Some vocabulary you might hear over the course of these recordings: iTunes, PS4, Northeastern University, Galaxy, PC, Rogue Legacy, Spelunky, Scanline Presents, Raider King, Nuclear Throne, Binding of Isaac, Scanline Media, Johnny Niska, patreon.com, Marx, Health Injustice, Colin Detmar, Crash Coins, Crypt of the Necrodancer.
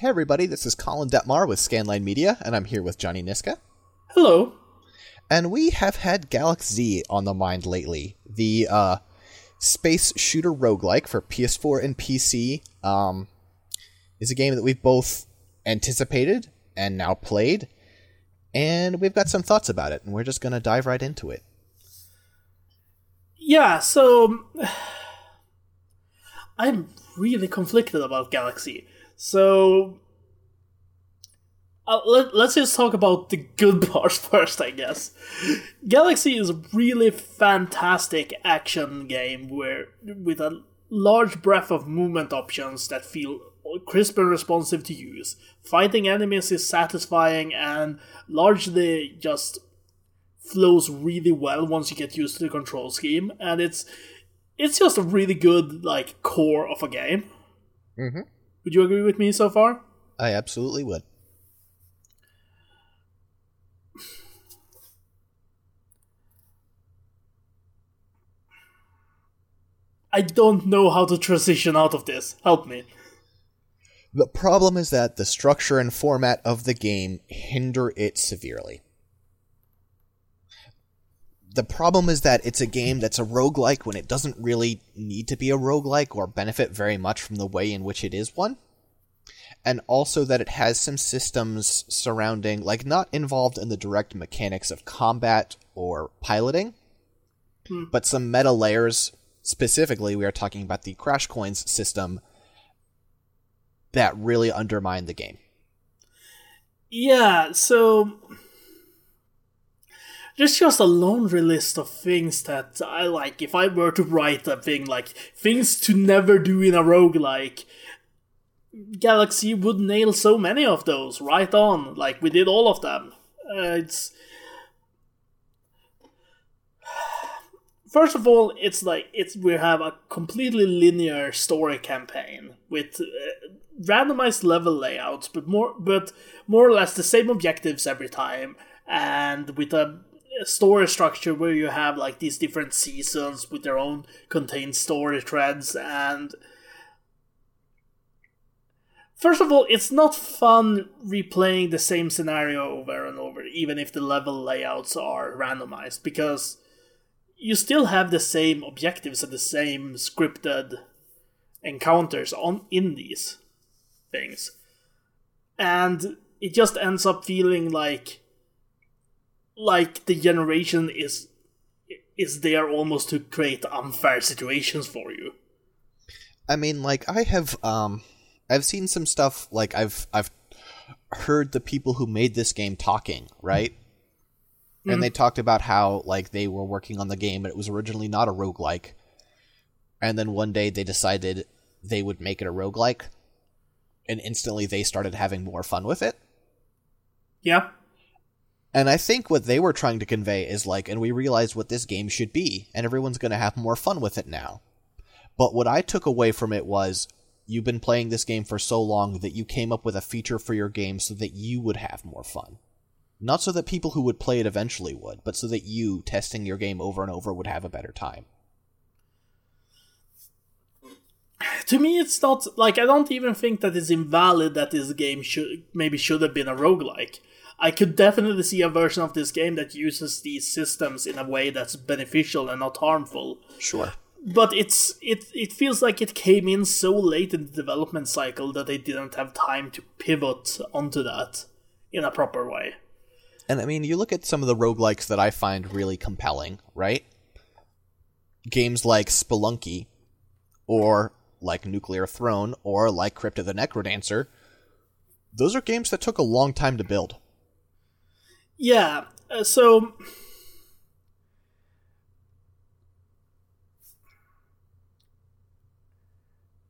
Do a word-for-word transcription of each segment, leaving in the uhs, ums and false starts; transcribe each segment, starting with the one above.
Hey everybody, this is Colin Detmar with Scanline Media, and I'm here with Johnny Niska. Hello. And we have had Galaxy on the mind lately, the uh, space shooter roguelike for P S four and P C. Um, is a game that we've both anticipated and now played, and we've got some thoughts about it, and we're just going to dive right into it. Yeah, so I'm really conflicted about Galaxy. So, uh, let, let's just talk about the good part first, I guess. Galaxy is a really fantastic action game where with a large breadth of movement options that feel crisp and responsive to use. Fighting enemies is satisfying and largely just flows really well once you get used to the control scheme. And it's it's just a really good like core of a game. Mm-hmm. Would you agree with me so far? I absolutely would. I don't know how to transition out of this. Help me. The problem is that the structure and format of the game hinder it severely. The problem is that it's a game that's a roguelike when it doesn't really need to be a roguelike or benefit very much from the way in which it is one. And also that it has some systems surrounding, like not involved in the direct mechanics of combat or piloting, hmm. but some meta layers. Specifically, we are talking about the Crash Coins system that really undermine the game. Yeah, so there's just a laundry list of things that I like. If I were to write a thing like things to never do in a roguelike, Galaxy would nail so many of those right on. Like, we did all of them. Uh, it's First of all, it's like it's we have a completely linear story campaign with uh, randomized level layouts, but more, but more or less the same objectives every time, and with a story structure where you have like these different seasons with their own contained story threads. And first of all, it's not fun replaying the same scenario over and over, even if the level layouts are randomized, because you still have the same objectives and the same scripted encounters on in these things, and it just ends up feeling like Like, the generation is is there almost to create unfair situations for you. I mean, like, I have, um... I've seen some stuff, like, I've I've heard the people who made this game talking, right? Mm-hmm. And they talked about how, like, they were working on the game, and it was originally not a roguelike. And then one day they decided they would make it a roguelike, and instantly they started having more fun with it. Yeah. And I think what they were trying to convey is like, and we realized what this game should be, and everyone's going to have more fun with it now. But what I took away from it was, you've been playing this game for so long that you came up with a feature for your game so that you would have more fun. Not so that people who would play it eventually would, but so that you, testing your game over and over, would have a better time. To me, it's not, like, I don't even think that it's invalid that this game should maybe should have been a roguelike. I could definitely see a version of this game that uses these systems in a way that's beneficial and not harmful. Sure. But it's it it feels like it came in so late in the development cycle that they didn't have time to pivot onto that in a proper way. And I mean, you look at some of the roguelikes that I find really compelling, right? Games like Spelunky, or like Nuclear Throne, or like Crypt of the Necrodancer. Those are games that took a long time to build. Yeah, uh, so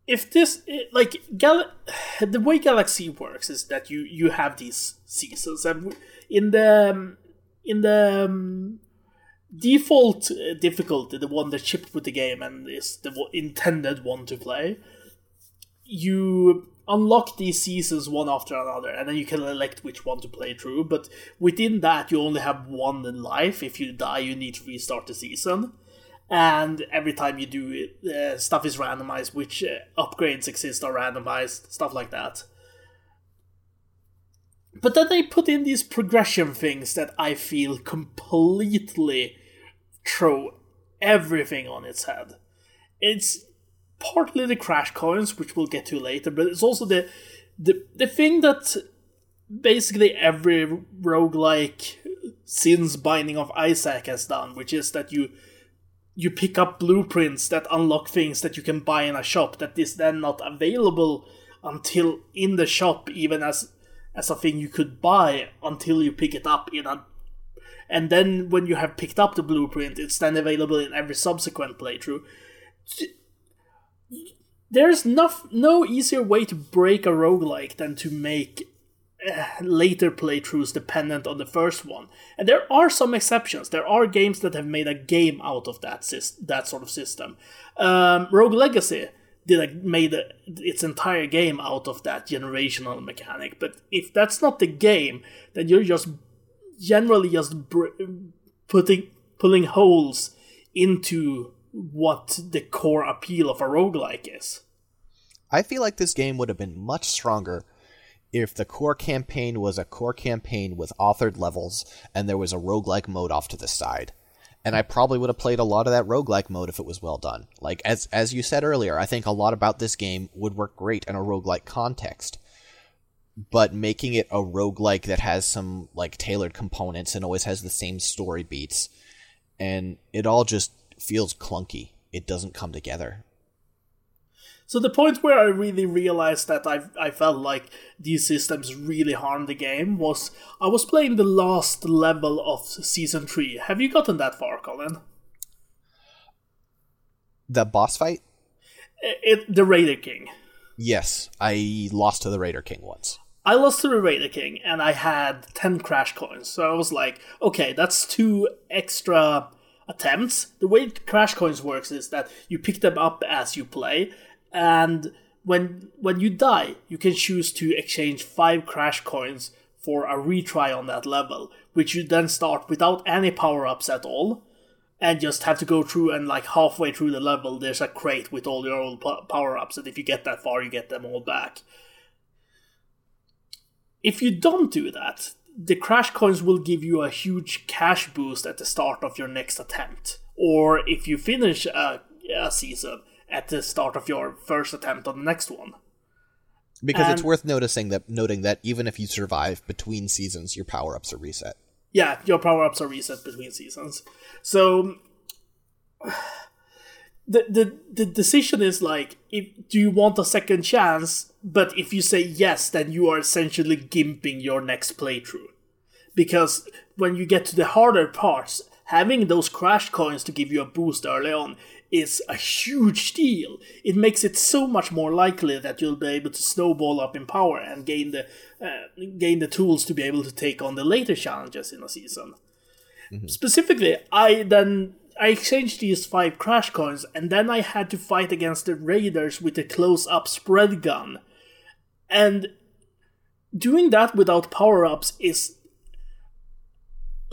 if this, like, Gal- the way Galaxy works is that you, you have these seasons, and in the in the um, default difficulty, the one that's shipped with the game and is the intended one to play, you unlock these seasons one after another, and then you can elect which one to play through, but within that you only have one in life. If you die, you need to restart the season, and every time you do it, uh, stuff is randomized, which uh, upgrades exist are randomized, stuff like that. But then they put in these progression things that I feel completely throw everything on its head. It's partly the Crash Coins, which we'll get to later, but it's also the the, the thing that basically every roguelike since Binding of Isaac has done, which is that you you pick up blueprints that unlock things that you can buy in a shop that is then not available until in the shop, even as as a thing you could buy until you pick it up in a... And then when you have picked up the blueprint, it's then available in every subsequent playthrough. There's no, no easier way to break a roguelike than to make uh, later playthroughs dependent on the first one. And there are some exceptions. There are games that have made a game out of that syst- that sort of system. Um, Rogue Legacy... Did a, made a, its entire game out of that generational mechanic. But if that's not the game, then you're just generally just br- putting pulling holes into what the core appeal of a roguelike is. I feel like this game would have been much stronger if the core campaign was a core campaign with authored levels and there was a roguelike mode off to the side. And I probably would have played a lot of that roguelike mode if it was well done. Like, as as you said earlier, I think a lot about this game would work great in a roguelike context. But making it a roguelike that has some, like, tailored components and always has the same story beats, and it all just feels clunky. It doesn't come together. So the point where I really realized that I I felt like these systems really harmed the game was I was playing the last level of Season three. Have you gotten that far, Colin? The boss fight? It, it, the Raider King. Yes, I lost to the Raider King once. I lost to the Raider King, and I had ten Crash Coins. So I was like, okay, that's two extra attempts. The way Crash Coins works is that you pick them up as you play, and when when you die, you can choose to exchange five Crash Coins for a retry on that level, which you then start without any power-ups at all, and just have to go through, and like halfway through the level, there's a crate with all your old power-ups, and if you get that far, you get them all back. If you don't do that, the Crash Coins will give you a huge cash boost at the start of your next attempt, or if you finish a, a season, at the start of your first attempt on the next one. Because and, it's worth noticing that noting that even if you survive between seasons, your power-ups are reset. Yeah, your power-ups are reset between seasons. So the the, the decision is like, if, do you want a second chance? But if you say yes, then you are essentially gimping your next playthrough. Because when you get to the harder parts, having those Crash Coins to give you a boost early on is a huge deal. It makes it so much more likely that you'll be able to snowball up in power and gain the uh, gain the tools to be able to take on the later challenges in a season. Mm-hmm. Specifically, I then I exchanged these five Crash Coins, and then I had to fight against the Raiders with a close-up spread gun. And doing that without power-ups is...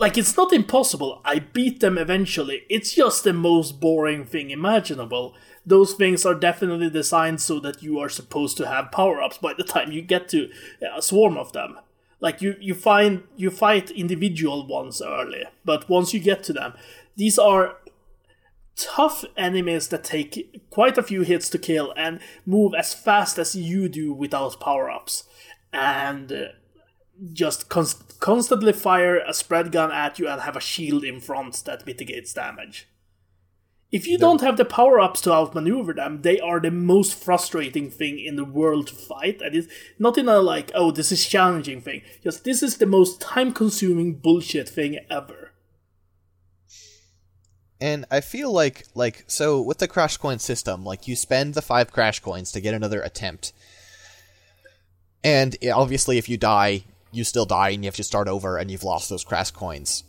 Like, it's not impossible. I beat them eventually. It's just the most boring thing imaginable. Those things are definitely designed so that you are supposed to have power-ups by the time you get to a swarm of them. Like, you, you find you fight individual ones early, but once you get to them, these are tough enemies that take quite a few hits to kill and move as fast as you do without power-ups. And... Uh, Just const- constantly fire a spread gun at you and have a shield in front that mitigates damage. If you no. don't have the power-ups to outmaneuver them, they are the most frustrating thing in the world to fight. And it's not in a, like, oh, this is challenging thing. Just, this is the most time-consuming bullshit thing ever. And I feel like, like, so with the Crash Coin system, like, you spend the five Crash Coins to get another attempt. And obviously if you die... you still die and you have to start over and you've lost those Crash Coins.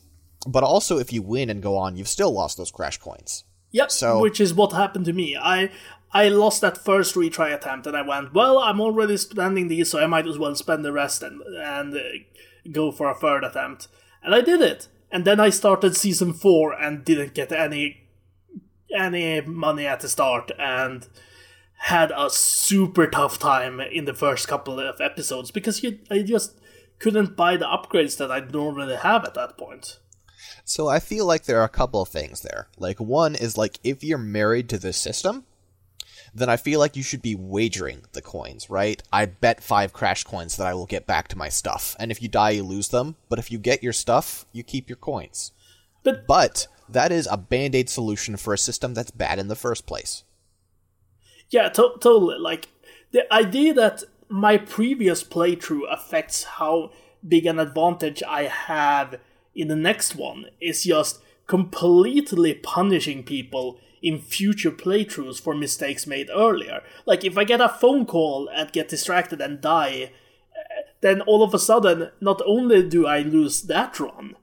But also if you win and go on, you've still lost those Crash Coins. Yep, so, which is what happened to me. I I lost that first retry attempt and I went, well, I'm already spending these, so I might as well spend the rest and, and uh, go for a third attempt. And I did it. And then I started Season four and didn't get any any money at the start and... had a super tough time in the first couple of episodes because you, I just couldn't buy the upgrades that I'd normally have at that point. So I feel like there are a couple of things there. Like, one is, like, if you're married to this system, then I feel like you should be wagering the coins, right? I bet five Crash Coins that I will get back to my stuff. And if you die, you lose them. But if you get your stuff, you keep your coins. But, but that is a band-aid solution for a system that's bad in the first place. Yeah, to- totally. Like, the idea that my previous playthrough affects how big an advantage I have in the next one is just completely punishing people in future playthroughs for mistakes made earlier. Like, if I get a phone call and get distracted and die, then all of a sudden, not only do I lose that run,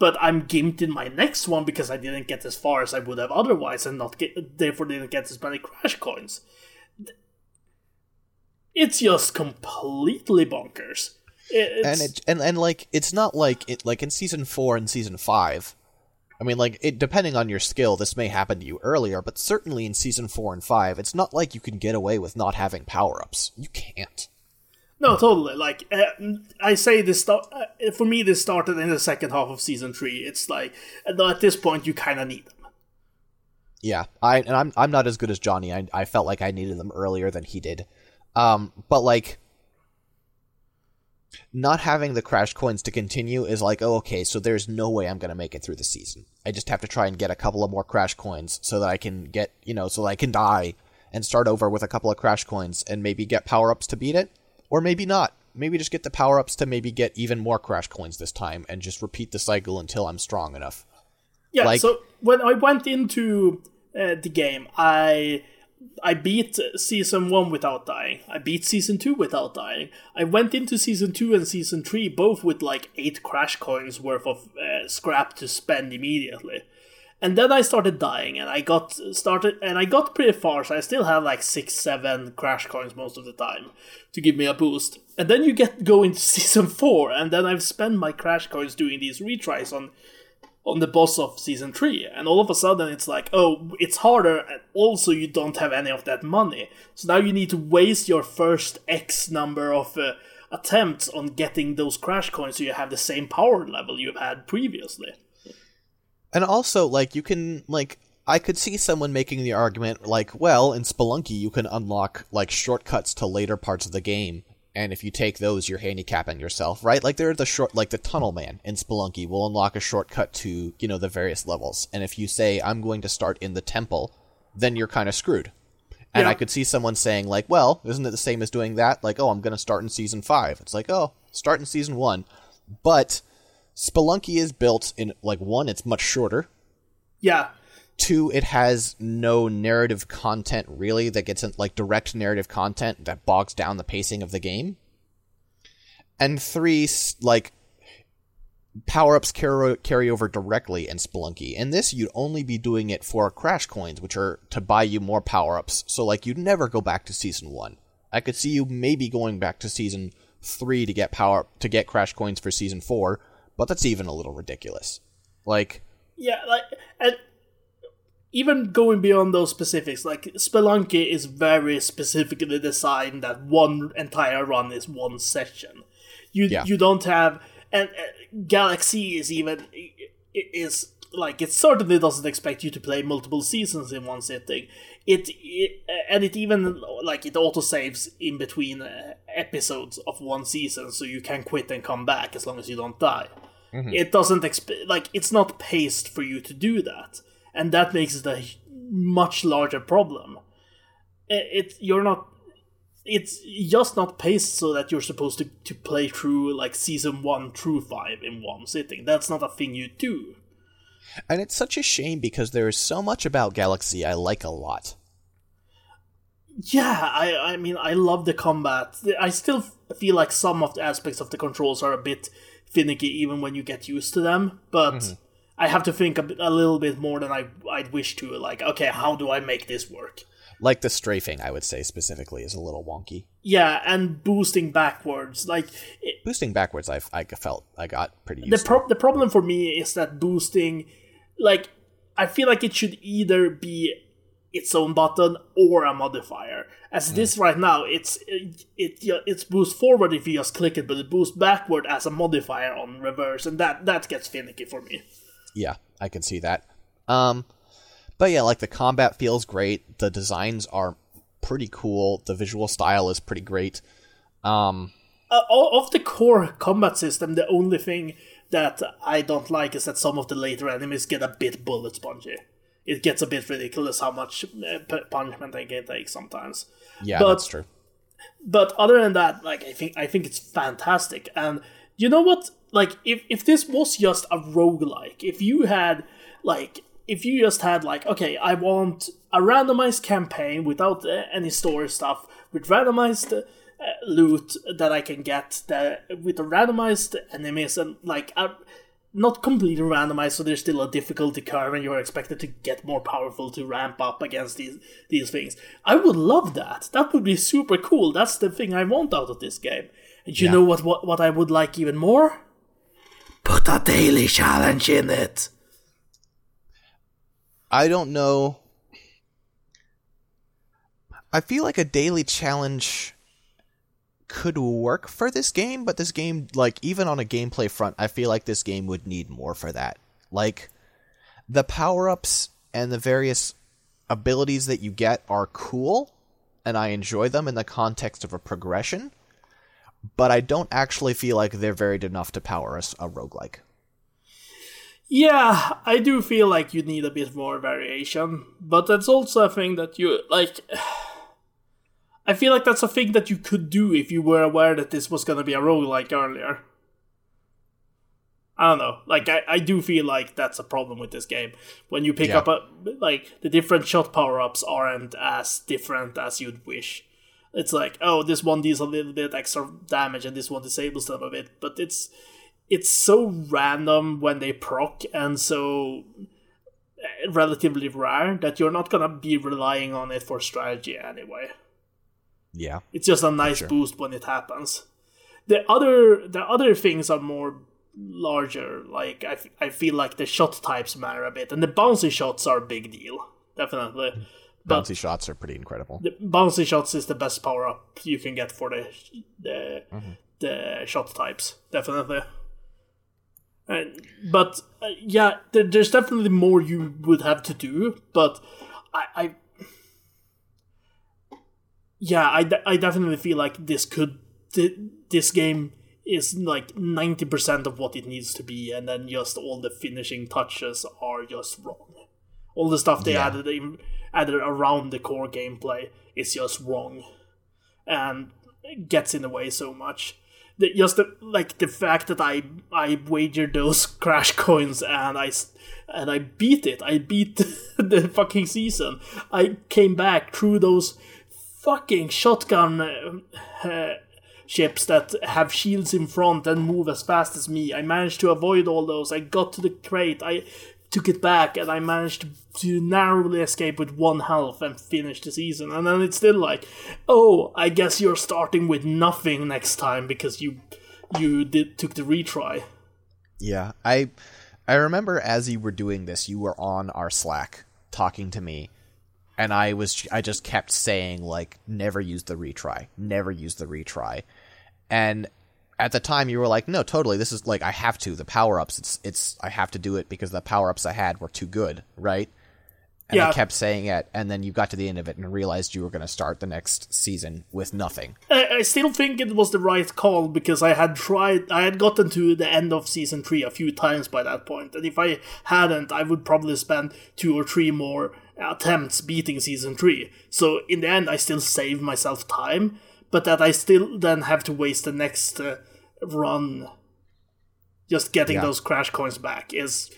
but I'm gimped in my next one because I didn't get as far as I would have otherwise and not get, therefore didn't get as many Crash Coins. It's just completely bonkers. It's... And, it, and and like, it's not like, it like in Season four and Season five, I mean, like, it, depending on your skill, this may happen to you earlier, but certainly in Season four and five, it's not like you can get away with not having power-ups. You can't. No, totally. Like, uh, I say this, st- uh, for me, this started in the second half of Season three. It's like, at this point, you kind of need them. Yeah, I and I'm I'm not as good as Johnny. I I felt like I needed them earlier than he did. Um, but, like, not having the Crash Coins to continue is like, oh, okay, so there's no way I'm going to make it through the season. I just have to try and get a couple of more Crash Coins so that I can get, you know, so that I can die and start over with a couple of Crash Coins and maybe get power-ups to beat it, or maybe not. Maybe just get the power-ups to maybe get even more Crash Coins this time and just repeat the cycle until I'm strong enough. Yeah, like, so when I went into uh, the game, I... I beat Season one without dying. I beat Season two without dying. I went into Season two and Season three both with like eight Crash Coins worth of uh, scrap to spend immediately. And then I started dying and I got started and I got pretty far, so I still have like six, seven Crash Coins most of the time to give me a boost. And then you get go into Season four and then I've spent my Crash Coins doing these retries on on the boss of Season three, and all of a sudden it's like, oh, it's harder, and also you don't have any of that money. So now you need to waste your first X number of uh, attempts on getting those Crash Coins so you have the same power level you've had previously. And also, like, you can, like, I could see someone making the argument, like, well, in Spelunky you can unlock, like, shortcuts to later parts of the game. And if you take those, you're handicapping yourself, right? Like, they're the short, like the Tunnel Man in Spelunky will unlock a shortcut to, you know, the various levels. And if you say, I'm going to start in the temple, then you're kind of screwed. And yeah. I could see someone saying, like, well, isn't it the same as doing that? Like, oh, I'm going to start in Season five. It's like, oh, start in Season one. But Spelunky is built in, like, one, it's much shorter. Yeah. Two, it has no narrative content, really, that gets in, like, direct narrative content that bogs down the pacing of the game. And three, like, power-ups carry, carry over directly in Spelunky. In this, you'd only be doing it for Crash Coins, which are to buy you more power-ups. So, like, you'd never go back to Season one. I could see you maybe going back to Season three to get power to get Crash Coins for Season four, but that's even a little ridiculous. Like... Yeah, like... And- Even going beyond those specifics, like, Spelunky is very specifically designed that one entire run is one session. You yeah. you don't have... And uh, Galaxy is even... is like, it certainly doesn't expect you to play multiple seasons in one sitting. It, it And it even, like, it autosaves in between uh, episodes of one season, so you can quit and come back as long as you don't die. Mm-hmm. It doesn't... Exp- like, it's not paced for you to do that. And that makes it a much larger problem. It, it you're not, it's just not paced so that you're supposed to, to play through like Season one through five in one sitting. That's not a thing you do. And it's such a shame because there is so much about Galaxy I like a lot. Yeah, I, I mean, I love the combat. I still feel like some of the aspects of the controls are a bit finicky even when you get used to them, but... Mm-hmm. I have to think a, bit, a little bit more than I, I'd wish to. Like, okay, how do I make this work? Like the strafing, I would say, specifically, is a little wonky. Yeah, and boosting backwards. like it, Boosting backwards, I, I felt I got pretty used the pro- to. The problem for me is that boosting... Like, I feel like it should either be its own button or a modifier. As it is right now, it's it, it it's boost forward if you just click it, but it boosts backward as a modifier on reverse, and that, that gets finicky for me. Yeah, I can see that. Um, but yeah, like the combat feels great. The designs are pretty cool. The visual style is pretty great. Um, uh, of the core combat system, the only thing that I don't like is that some of the later enemies get a bit bullet spongy. It gets a bit ridiculous how much punishment they can take sometimes. Yeah, but, that's true. But other than that, like I think I think it's fantastic. And you know what? Like if, if this was just a roguelike, if you had like if you just had like okay, I want a randomized campaign without uh, any story stuff with randomized uh, loot that I can get that with the randomized enemies and like. Uh, Not completely randomized, so there's still a difficulty curve, and you're expected to get more powerful to ramp up against these these things. I would love that. That would be super cool. That's the thing I want out of this game. And you yeah. know what, what? What I would like even more? Put a daily challenge in it. I don't know. I feel like a daily challenge could work for this game, but this game, like, even on a gameplay front, I feel like this game would need more for that. Like, the power-ups and the various abilities that you get are cool, and I enjoy them in the context of a progression, but I don't actually feel like they're varied enough to power us a roguelike. Yeah, I do feel like you need a bit more variation, but that's also a thing that you, like... I feel like that's a thing that you could do if you were aware that this was going to be a roguelike earlier. I don't know. Like, I, I do feel like that's a problem with this game. When you pick yeah. up a... Like, the different shot power-ups aren't as different as you'd wish. It's like, oh, this one deals a little bit extra damage and this one disables them a bit. But it's it's so random when they proc and so relatively rare that you're not going to be relying on it for strategy anyway. Yeah, it's just a nice sure. boost when it happens. The other the other things are more larger. Like I, f- I feel like the shot types matter a bit, and the bouncy shots are a big deal, definitely. Bouncy but shots are pretty incredible. The bouncy shots is the best power up you can get for the the, mm-hmm. the shot types, definitely. And, but uh, yeah, there, there's definitely more you would have to do. But I. I Yeah, I, d- I definitely feel like this could th- this game is like ninety percent of what it needs to be, and then just all the finishing touches are just wrong. All the stuff they yeah. added in, added around the core gameplay is just wrong, and it gets in the way so much. The, just the, like the fact that I I wagered those Crash Coins and I and I beat it. I beat the fucking season. I came back through those. Fucking shotgun uh, uh, ships that have shields in front and move as fast as me. I managed to avoid all those. I got to the crate, I took it back, and I managed to, to narrowly escape with one health and finish the season. And then it's still like, oh, I guess you're starting with nothing next time because you you did took the retry. Yeah, I I remember as you were doing this, you were on our Slack talking to me. And I was, I just kept saying, like, never use the retry, never use the retry. And at the time, you were like, no, totally, this is, like, I have to, the power-ups, it's, it's, I have to do it because the power-ups I had were too good, right? And yeah. I kept saying it, and then you got to the end of it and realized you were going to start the next season with nothing. I, I still think it was the right call, because I had tried, I had gotten to the end of season three a few times by that point, and if I hadn't, I would probably spend two or three more attempts beating season three. So in the end I still save myself time, but that I still then have to waste the next uh, run just getting yeah. those Crash Coins back. Is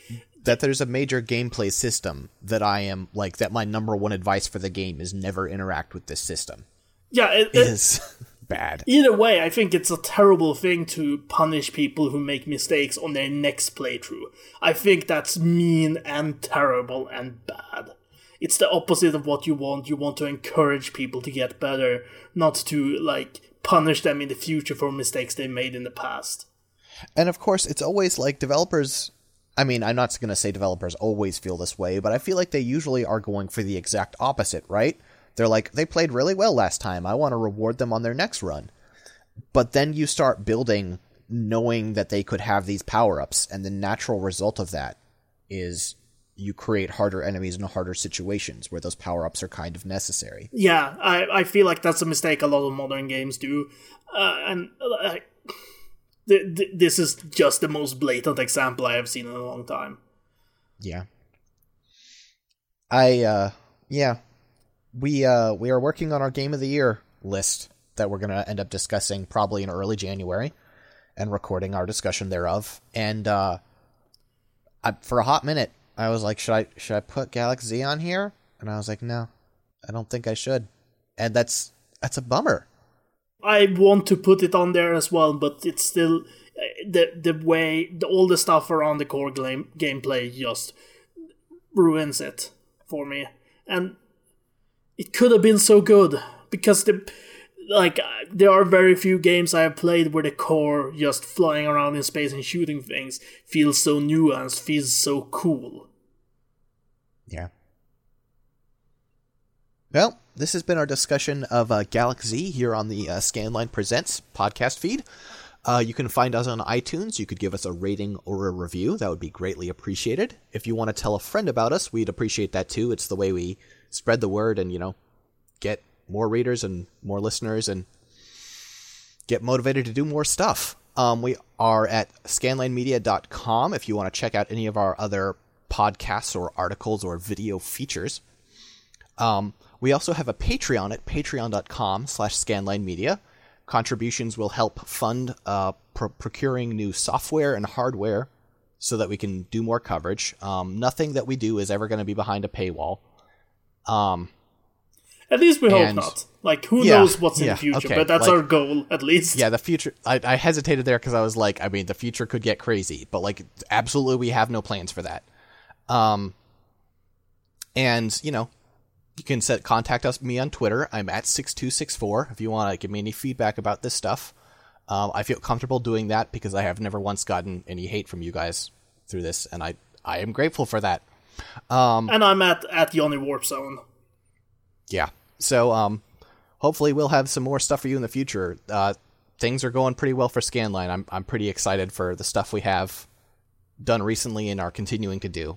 that there's a major gameplay system that I am like that my number one advice for the game is never interact with this system. Yeah, it, it, it is bad. Either way, I think it's a terrible thing to punish people who make mistakes on their next playthrough. I think that's mean and terrible and bad. It's the opposite of what you want. You want to encourage people to get better, not to, like, punish them in the future for mistakes they made in the past. And, of course, it's always, like, developers... I mean, I'm not going to say developers always feel this way, but I feel like they usually are going for the exact opposite, right? They're like, they played really well last time. I want to reward them on their next run. But then you start building knowing that they could have these power-ups, and the natural result of that is you create harder enemies and harder situations where those power-ups are kind of necessary. Yeah, I, I feel like that's a mistake a lot of modern games do. Uh, and uh, th- th- this is just the most blatant example I have seen in a long time. Yeah. I, uh, yeah. We, uh, we are working on our Game of the Year list that we're going to end up discussing probably in early January and recording our discussion thereof. And, uh, I, for a hot minute, I was like, should I should I put Galaxy on here? And I was like, no, I don't think I should. And that's that's a bummer. I want to put it on there as well, but it's still the the way the, all the stuff around the core game, gameplay just ruins it for me. And it could have been so good because the like there are very few games I have played where the core just flying around in space and shooting things feels so nuanced, feels so cool. Yeah. Well, this has been our discussion of uh, Galaxy here on the uh, Scanline Presents podcast feed. Uh, you can find us on iTunes. You could give us a rating or a review. That would be greatly appreciated. If you want to tell a friend about us, we'd appreciate that too. It's the way we spread the word and, you know, get more readers and more listeners and get motivated to do more stuff. Um, we are at scanline media dot com if you want to check out any of our other podcasts or articles or video features. Um, we also have a Patreon at patreon dot com slash scanline media. Contributions will help fund uh, pr- procuring new software and hardware so that we can do more coverage. Um, nothing that we do is ever going to be behind a paywall. Um, At least we hope and, not. Like, who yeah, knows what's in yeah, the future, okay, but that's like, our goal, at least. Yeah, the future... I, I hesitated there because I was like, I mean, the future could get crazy, but, like, absolutely we have no plans for that. Um, and, you know, you can set, contact us me on Twitter. I'm at six two six four if you want to give me any feedback about this stuff. Um, I feel comfortable doing that because I have never once gotten any hate from you guys through this, and I, I am grateful for that. Um, and I'm at, at Johnny Warp Zone. Yeah. So, um, hopefully we'll have some more stuff for you in the future. Uh, things are going pretty well for Scanline. I'm I'm pretty excited for the stuff we have done recently and are continuing to do.